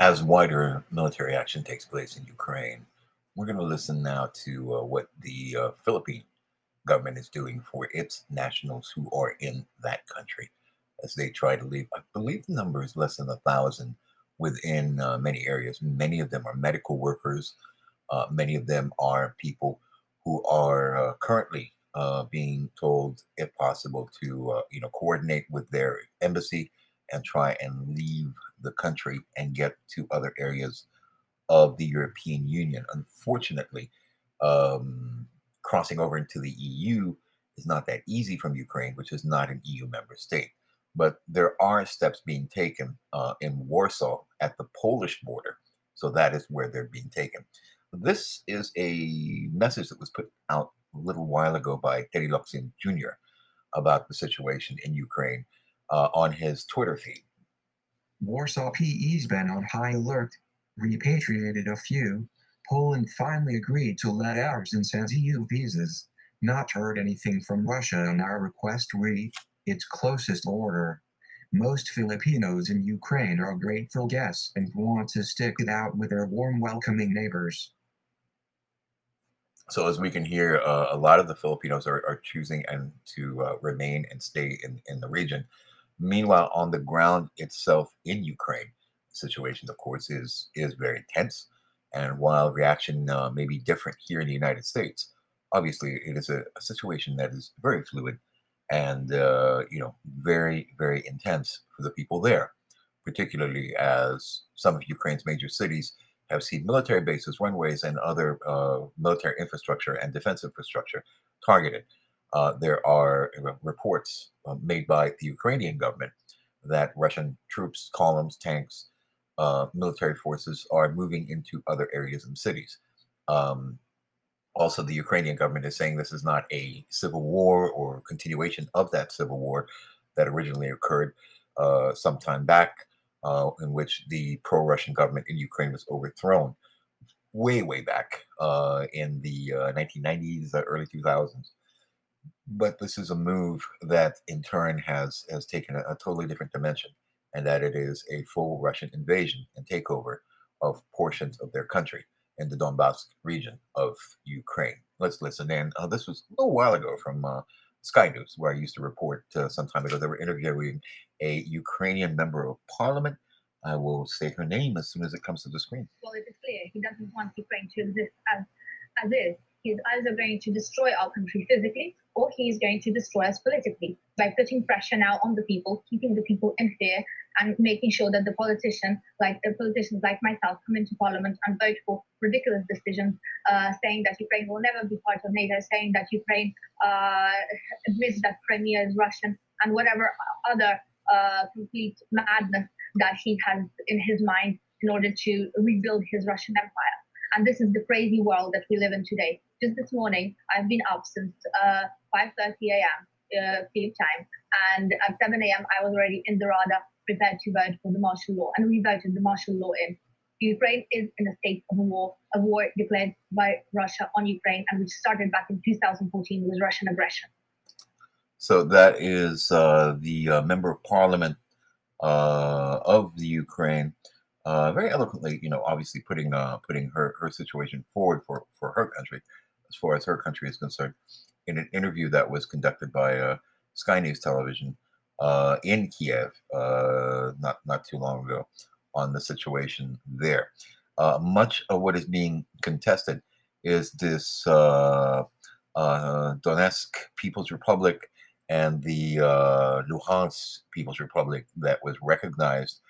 as wider military action takes place in Ukraine. We're going to listen now to what the Philippine government is doing for its nationals who are in that country as they try to leave. I believe the number is less than 1,000 within many areas. Many of them are medical workers. Many of them are people who are currently being told, if possible, to coordinate with their embassy and try and leave the country and get to other areas of the European Union. Unfortunately, crossing over into the EU is not that easy from Ukraine, which is not an EU member state. But there are steps being taken in Warsaw at the Polish border. So that is where they're being taken. This is a message that was put out a little while ago by Teddy Locsin Jr. about the situation in Ukraine on his Twitter feed. Warsaw PE's been on high alert, repatriated a few. Poland finally agreed to let ours in sans EU visas. Not heard anything from Russia on our request re its closest order. Most Filipinos in Ukraine are grateful guests and want to stick it out with their warm, welcoming neighbors. So as we can hear, a lot of the Filipinos are choosing and to remain and stay in the region. Meanwhile, on the ground itself in Ukraine, the situation, of course, is very tense. And while reaction may be different here in the United States, obviously it is a situation that is very fluid and very, very intense for the people there, particularly as some of Ukraine's major cities have seen military bases, runways, and other military infrastructure and defense infrastructure targeted. There are reports made by the Ukrainian government that Russian troops, columns, tanks, military forces are moving into other areas and cities. Also, the Ukrainian government is saying this is not a civil war or continuation of that civil war that originally occurred some time back, in which the pro-Russian government in Ukraine was overthrown way back in the 1990s, the early 2000s. But this is a move that in turn has taken a totally different dimension, and that it is a full Russian invasion and takeover of portions of their country in the Donbass region of Ukraine. Let's listen in. This was a little while ago from Sky News, where I used to report some time ago. They were interviewing a Ukrainian member of parliament. I will say her name as soon as it comes to the screen. Well, it is clear he doesn't want Ukraine to exist as is. He's either going to destroy our country physically, or he is going to destroy us politically by putting pressure now on the people, keeping the people in fear, and making sure that the politicians like myself come into parliament and vote for ridiculous decisions, saying that Ukraine will never be part of NATO, saying that Ukraine admits that Crimea is Russian, and whatever other complete madness that he has in his mind in order to rebuild his Russian empire. And this is the crazy world that we live in today. Just this morning, I've been up since 5:30 a.m. Kyiv time, and at 7 a.m. I was already in the Rada, prepared to vote for the martial law, and we voted the martial law in. Ukraine is in a state of war, a war declared by Russia on Ukraine, and which started back in 2014 with Russian aggression. So that is the member of parliament of the Ukraine, very eloquently, obviously putting her situation forward for her country, as far as her country is concerned, in an interview that was conducted by Sky News Television in Kiev not too long ago on the situation there. Much of what is being contested is this Donetsk People's Republic and the Luhansk People's Republic that was recognized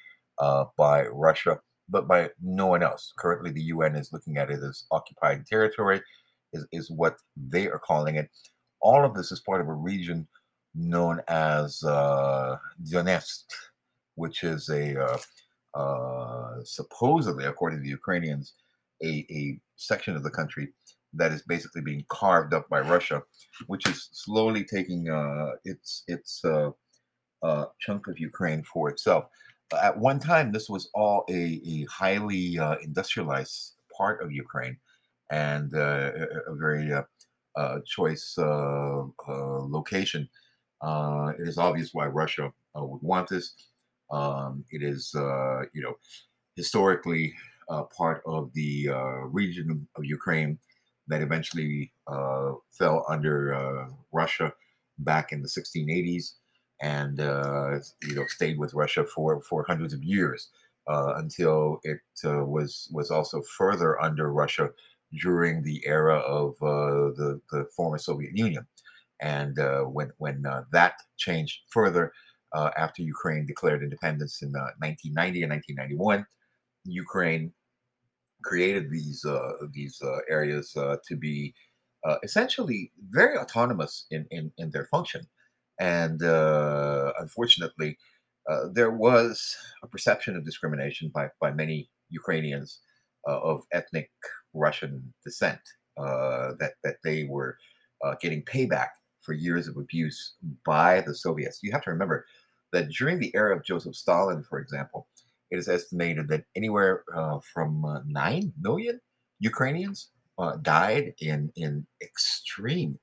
by Russia, but by no one else. Currently, the UN is looking at it as occupied territory, is what they are calling it. All of this is part of a region known as Donetsk, which is a supposedly, according to the Ukrainians, a section of the country that is basically being carved up by Russia, which is slowly taking its chunk of Ukraine for itself. At one time, this was all a highly industrialized part of Ukraine, and a very choice location. It is obvious why Russia would want this. It is historically part of the region of Ukraine that eventually fell under Russia back in the 1680s, and stayed with Russia for hundreds of years until it was also further under Russia during the era of the former Soviet Union. And when that changed further after Ukraine declared independence in 1990 and 1991, Ukraine created these areas to be essentially very autonomous in their function. And unfortunately, there was a perception of discrimination by many Ukrainians of ethnic Russian descent, that they were getting payback for years of abuse by the Soviets. You have to remember that during the era of Joseph Stalin, for example, it is estimated that anywhere from 9 million Ukrainians died in extreme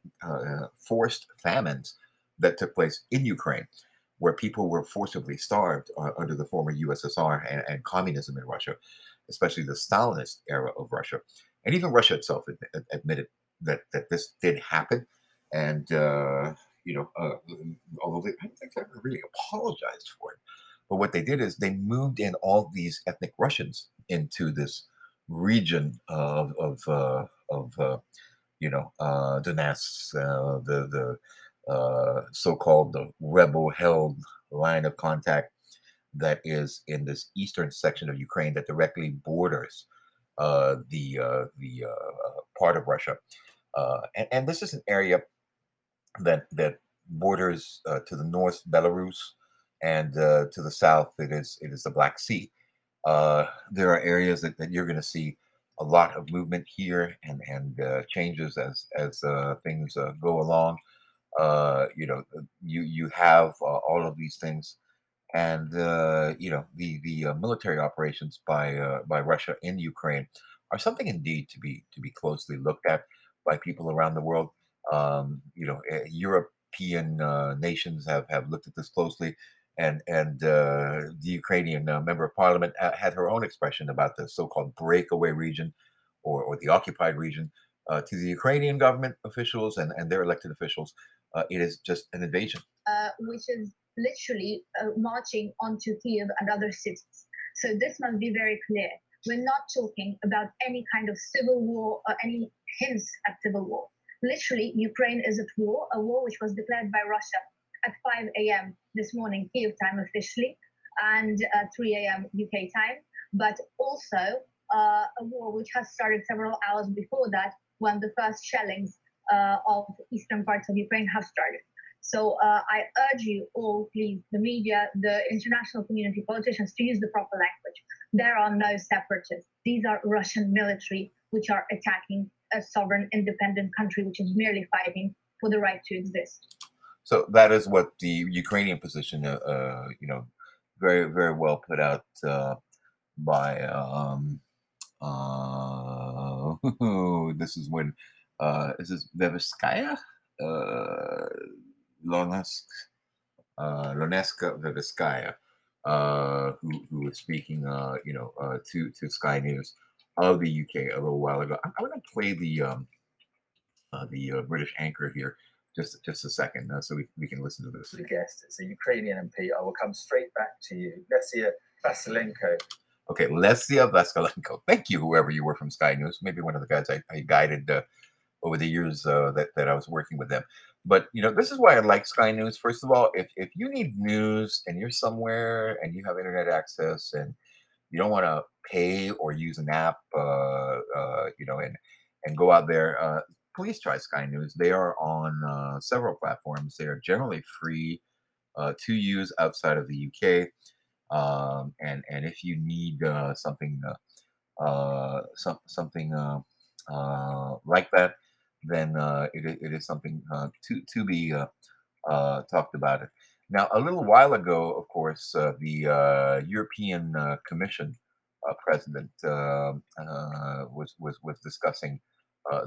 forced famines that took place in Ukraine, where people were forcibly starved under the former USSR and communism in Russia, especially the Stalinist era of Russia. And even Russia itself admitted that this did happen. And, although I don't think they ever really apologized for it. But what they did is they moved in all these ethnic Russians into this region of Donetsk, the so-called the rebel-held line of contact that is in this eastern section of Ukraine that directly borders the part of Russia, and this is an area that borders to the north Belarus, and to the south it is the Black Sea. There are areas that you're going to see a lot of movement here and changes as things go along. You have all of these things, and the military operations by Russia in Ukraine are something indeed to be closely looked at by people around the world. European nations have looked at this closely, and the Ukrainian member of parliament had her own expression about the so-called breakaway region or the occupied region. To the Ukrainian government officials and their elected officials, it is just an invasion. Which is literally marching onto Kiev and other cities. So this must be very clear. We're not talking about any kind of civil war or any hints at civil war. Literally, Ukraine is at war, a war which was declared by Russia at 5 a.m. this morning, Kiev time officially, and 3 a.m. UK time, but also a war which has started several hours before that, when the first shellings of eastern parts of Ukraine have started. So I urge you all, please, the media, the international community, politicians, to use the proper language. There are no separatists. These are Russian military, which are attacking a sovereign, independent country, which is merely fighting for the right to exist. So that is what the Ukrainian position, very, very well put out by... this is when is this Veverskaya? Loneska Veverskaya, who was speaking to Sky News of the UK a little while ago. I'm gonna play the British anchor here just a second, so we can listen to this. The guest, it's a Ukrainian MP. I will come straight back to you. Lesia Vasylenko. Okay, Lesia Vasylenko. Thank you, whoever you were from Sky News. Maybe one of the guys I guided over the years that I was working with them. But, this is why I like Sky News. First of all, if you need news and you're somewhere and you have internet access and you don't want to pay or use an app, and go out there, please try Sky News. They are on several platforms. They are generally free to use outside of the UK. And if you need something like that, then it is something to be talked about. Now, a little while ago, of course, the European Commission president was discussing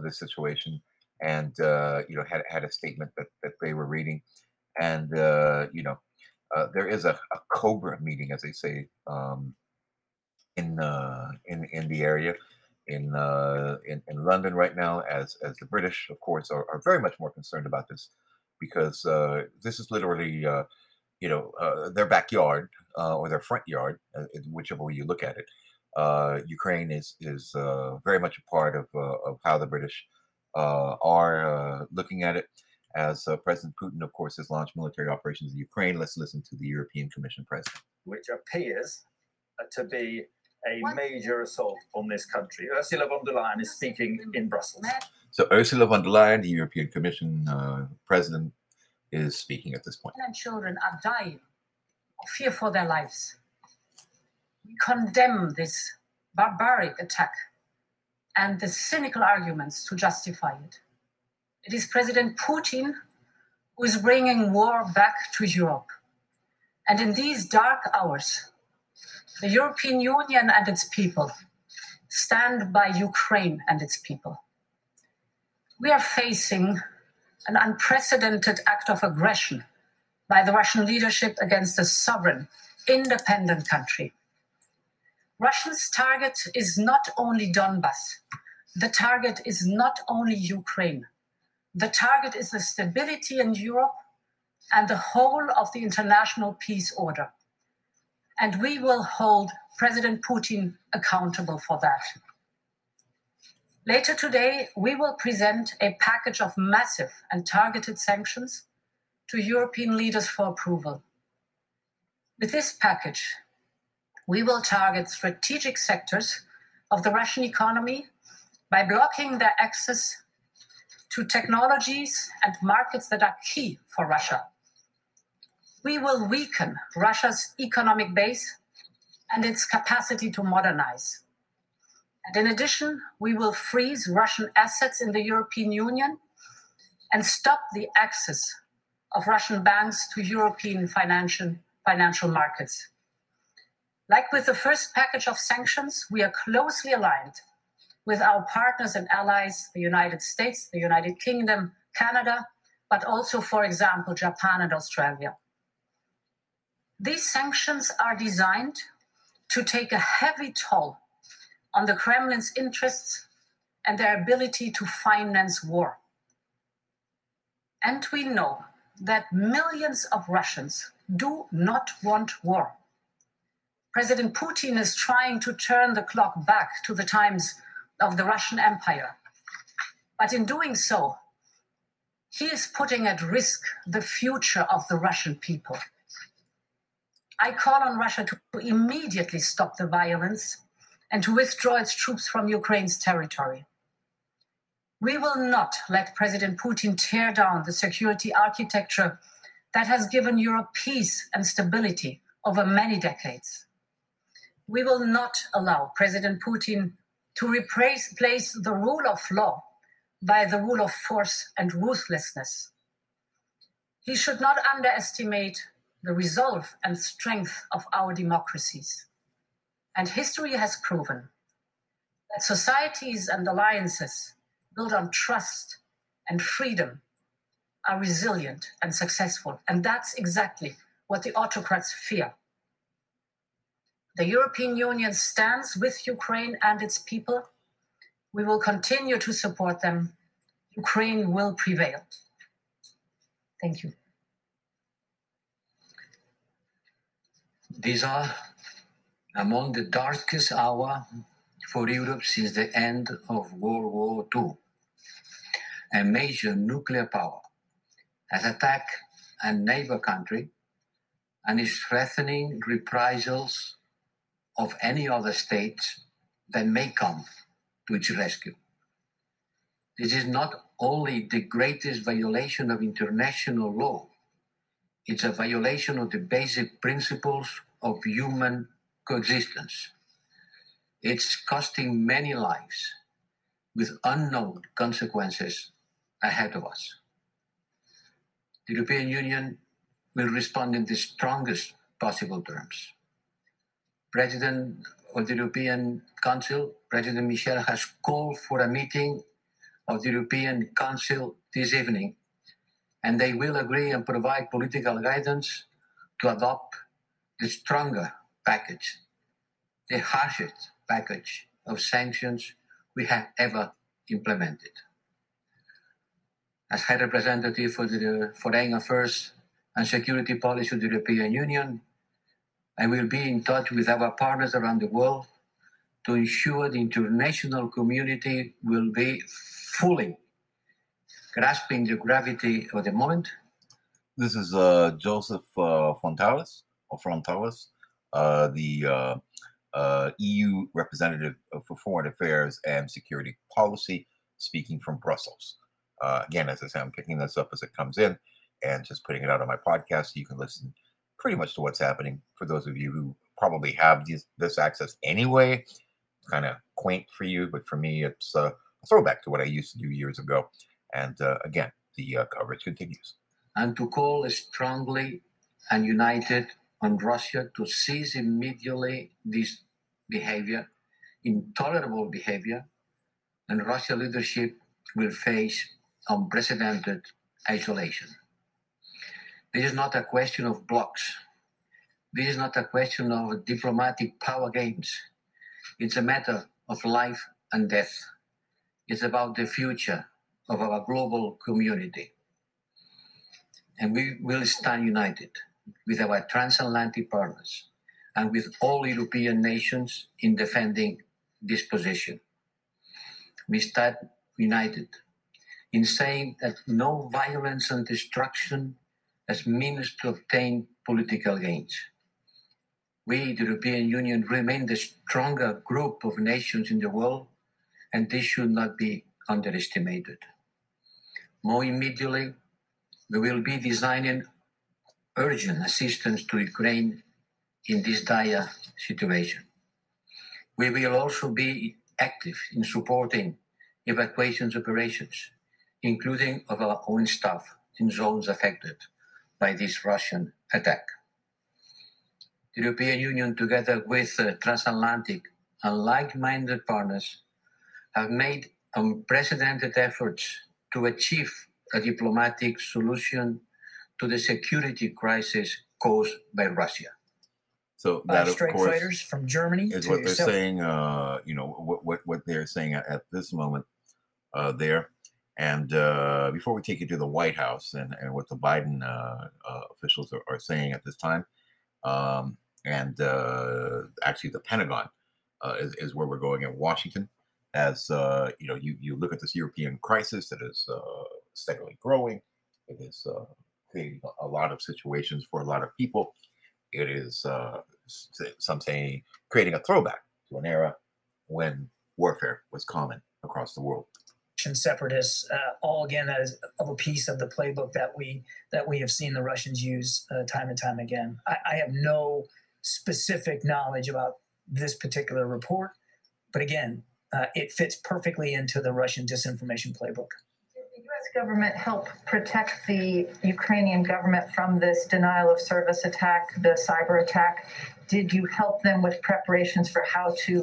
this situation, and had a statement that they were reading, and there is a COBRA meeting, as they say, in the area, in London right now, as the British, of course, are very much more concerned about this, because this is literally, their backyard or their front yard, whichever way you look at it. Ukraine is very much a part of how the British are looking at it. As President Putin, of course, has launched military operations in Ukraine. Let's listen to the European Commission president. Which appears to be a major assault on this country. Ursula von der Leyen is speaking in Brussels. So Ursula von der Leyen, the European Commission president, is speaking at this point. And children are dying of fear for their lives. We condemn this barbaric attack and the cynical arguments to justify it. It is President Putin who is bringing war back to Europe. And in these dark hours, the European Union and its people stand by Ukraine and its people. We are facing an unprecedented act of aggression by the Russian leadership against a sovereign, independent country. Russia's target is not only Donbas. The target is not only Ukraine. The target is the stability in Europe and the whole of the international peace order. And we will hold President Putin accountable for that. Later today, we will present a package of massive and targeted sanctions to European leaders for approval. With this package, we will target strategic sectors of the Russian economy by blocking their access to technologies and markets that are key for Russia. We will weaken Russia's economic base and its capacity to modernize. And in addition, we will freeze Russian assets in the European Union and stop the access of Russian banks to European financial markets. Like with the first package of sanctions, we are closely aligned with our partners and allies, the United States, the United Kingdom, Canada, but also, for example, Japan and Australia. These sanctions are designed to take a heavy toll on the Kremlin's interests and their ability to finance war. And we know that millions of Russians do not want war. President Putin is trying to turn the clock back to the times of the Russian Empire. But in doing so, he is putting at risk the future of the Russian people. I call on Russia to immediately stop the violence and to withdraw its troops from Ukraine's territory. We will not let President Putin tear down the security architecture that has given Europe peace and stability over many decades. We will not allow President Putin to replace the rule of law by the rule of force and ruthlessness. He should not underestimate the resolve and strength of our democracies. And history has proven that societies and alliances built on trust and freedom are resilient and successful. And that's exactly what the autocrats fear. The European Union stands with Ukraine and its people. We will continue to support them. Ukraine will prevail. Thank you. These are among the darkest hours for Europe since the end of World War II. A major nuclear power has attacked a neighbor country and is threatening reprisals of any other states that may come to its rescue. This is not only the greatest violation of international law, it's a violation of the basic principles of human coexistence. It's costing many lives with unknown consequences ahead of us. The European Union will respond in the strongest possible terms. President of the European Council, President Michel, has called for a meeting of the European Council this evening, and they will agree and provide political guidance to adopt the stronger package the harshest package of sanctions we have ever implemented. As High Representative for the Foreign Affairs and Security Policy of the European Union, I will be in touch with our partners around the world to ensure the international community will be fully grasping the gravity of the moment. This is Joseph Fontales, or Frontales, the EU representative for Foreign Affairs and Security Policy, speaking from Brussels. Again, as I said, I'm picking this up as it comes in and just putting it out on my podcast so you can listen pretty much to what's happening. For those of you who probably have this access anyway, it's kind of quaint for you, but for me, it's a throwback to what I used to do years ago. And again, the coverage continues. And to call strongly and united on Russia to cease immediately this behavior, intolerable behavior, and Russia leadership will face unprecedented isolation. This is not a question of blocks. This is not a question of diplomatic power games. It's a matter of life and death. It's about the future of our global community. And we will stand united with our transatlantic partners and with all European nations in defending this position. We stand united in saying that no violence and destruction as means to obtain political gains. We, the European Union, remain the stronger group of nations in the world, and this should not be underestimated. More immediately, we will be designing urgent assistance to Ukraine in this dire situation. We will also be active in supporting evacuation operations, including of our own staff in zones affected by this Russian attack. The European Union, together with transatlantic and like-minded partners, have made unprecedented efforts to achieve a diplomatic solution to the security crisis caused by Russia. So that, of course, fighters from Germany is what they're saying. You know what they're saying at this moment there. And before we take you to the White House and what the Biden officials are saying at this time, and actually the Pentagon is where we're going in Washington. As you know, you look at this European crisis that is steadily growing. It is creating a lot of situations for a lot of people. It is, some say, creating a throwback to an era when warfare was common across the world. Separatists, all again, that is of a piece of the playbook that we have seen the Russians use time and time again. I have no specific knowledge about this particular report, but again, it fits perfectly into the Russian disinformation playbook. U.S. government help protect the Ukrainian government from this denial of service attack, the cyber attack? Did you help them with preparations for how to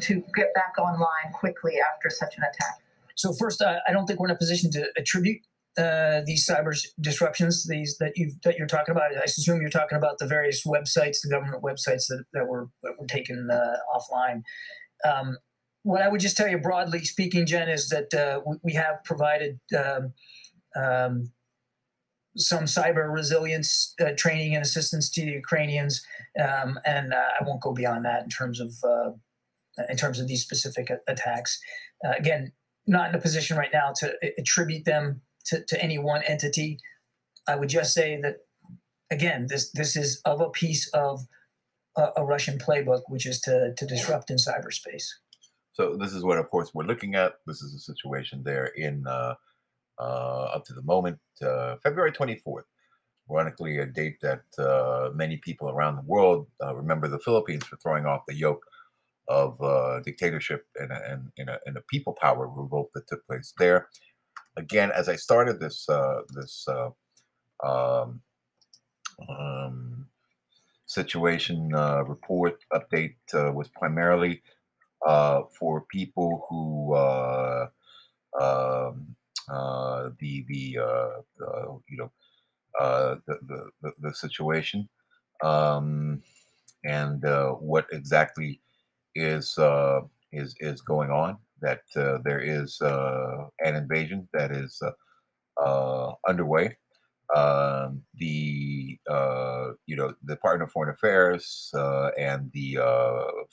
to get back online quickly after such an attack? So first, I don't think we're in a position to attribute these cyber disruptions that you're talking about. I assume you're talking about the various websites, the government websites that were taken offline. What I would just tell you, broadly speaking, Jen, is that we have provided some cyber resilience training and assistance to the Ukrainians, and I won't go beyond that in terms of these specific attacks. Again, not in a position right now to attribute them to any one entity. I would just say that, again, this is of a piece of a Russian playbook, which is to disrupt in cyberspace. So this is what, of course, we're looking at. This is the situation there in, up to the moment, February 24th. Ironically, a date that many people around the world remember the Philippines for throwing off the yoke of dictatorship and a people power revolt that took place there. Again, as I started this situation report update was primarily for people who the situation and what exactly is going on, that there is an invasion that is underway. The Department of Foreign Affairs and the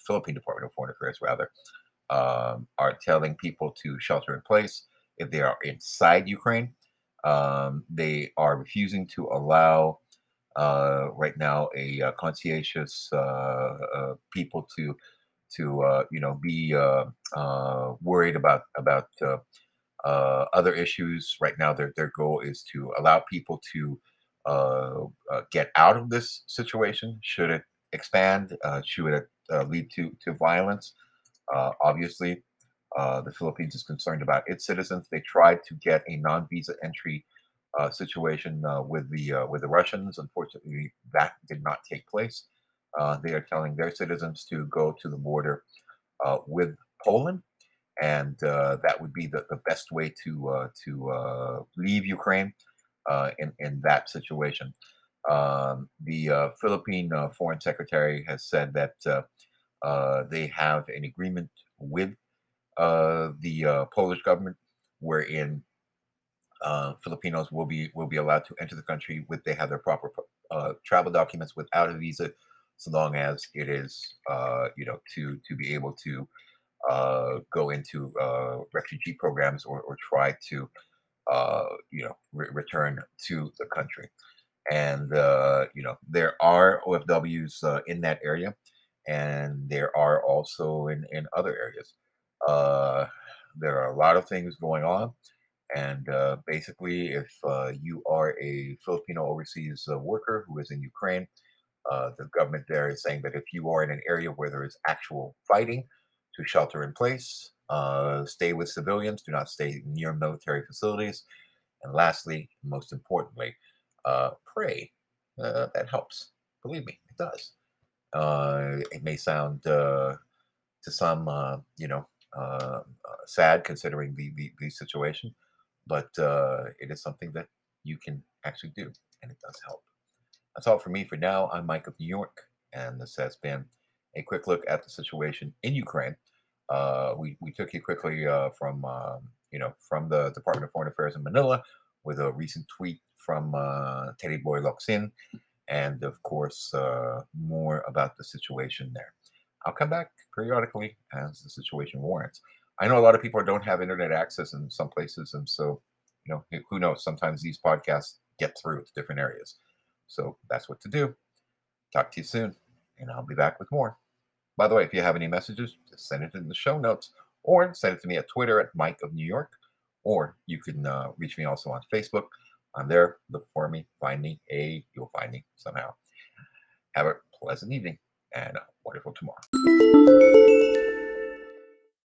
Philippine Department of Foreign Affairs, rather, are telling people to shelter in place if they are inside Ukraine. They are refusing to allow right now a conscientious people to be worried about other issues. Right now, their goal is to allow people to get out of this situation. Should it expand? Should it lead to violence? Obviously, the Philippines is concerned about its citizens. They tried to get a non-visa entry situation with the Russians. Unfortunately, that did not take place. They are telling their citizens to go to the border with Poland, and that would be the best way to leave Ukraine in that situation. The Philippine Foreign Secretary has said that they have an agreement with the Polish government, wherein Filipinos will be allowed to enter the country if they have their proper travel documents without a visa, so long as it is to be able to go into refugee programs or try to return to the country. And there are OFWs in that area, and there are also in other areas. There are a lot of things going on, and basically, if you are a Filipino overseas worker who is in Ukraine, the government there is saying that if you are in an area where there is actual fighting, to shelter in place, stay with civilians, do not stay near military facilities, and lastly, most importantly, pray. That helps. Believe me, it does. It may sound to some, sad considering the situation, but it is something that you can actually do, and it does help. That's all for me for now. I'm Mike of New York, and this has been a quick look at the situation in Ukraine. We took you quickly from the Department of Foreign Affairs in Manila with a recent tweet from Teddy Boy Locsin, and of course more about the situation there. I'll come back periodically as the situation warrants. I know a lot of people don't have internet access in some places, and so who knows? Sometimes these podcasts get through to different areas, so that's what to do. Talk to you soon, and I'll be back with more. By the way, if you have any messages, just send it in the show notes, or send it to me at Twitter at Mike of New York, or you can reach me also on Facebook. I'm there. Look for me. Find me. You'll find me somehow. Have a pleasant evening and a wonderful tomorrow.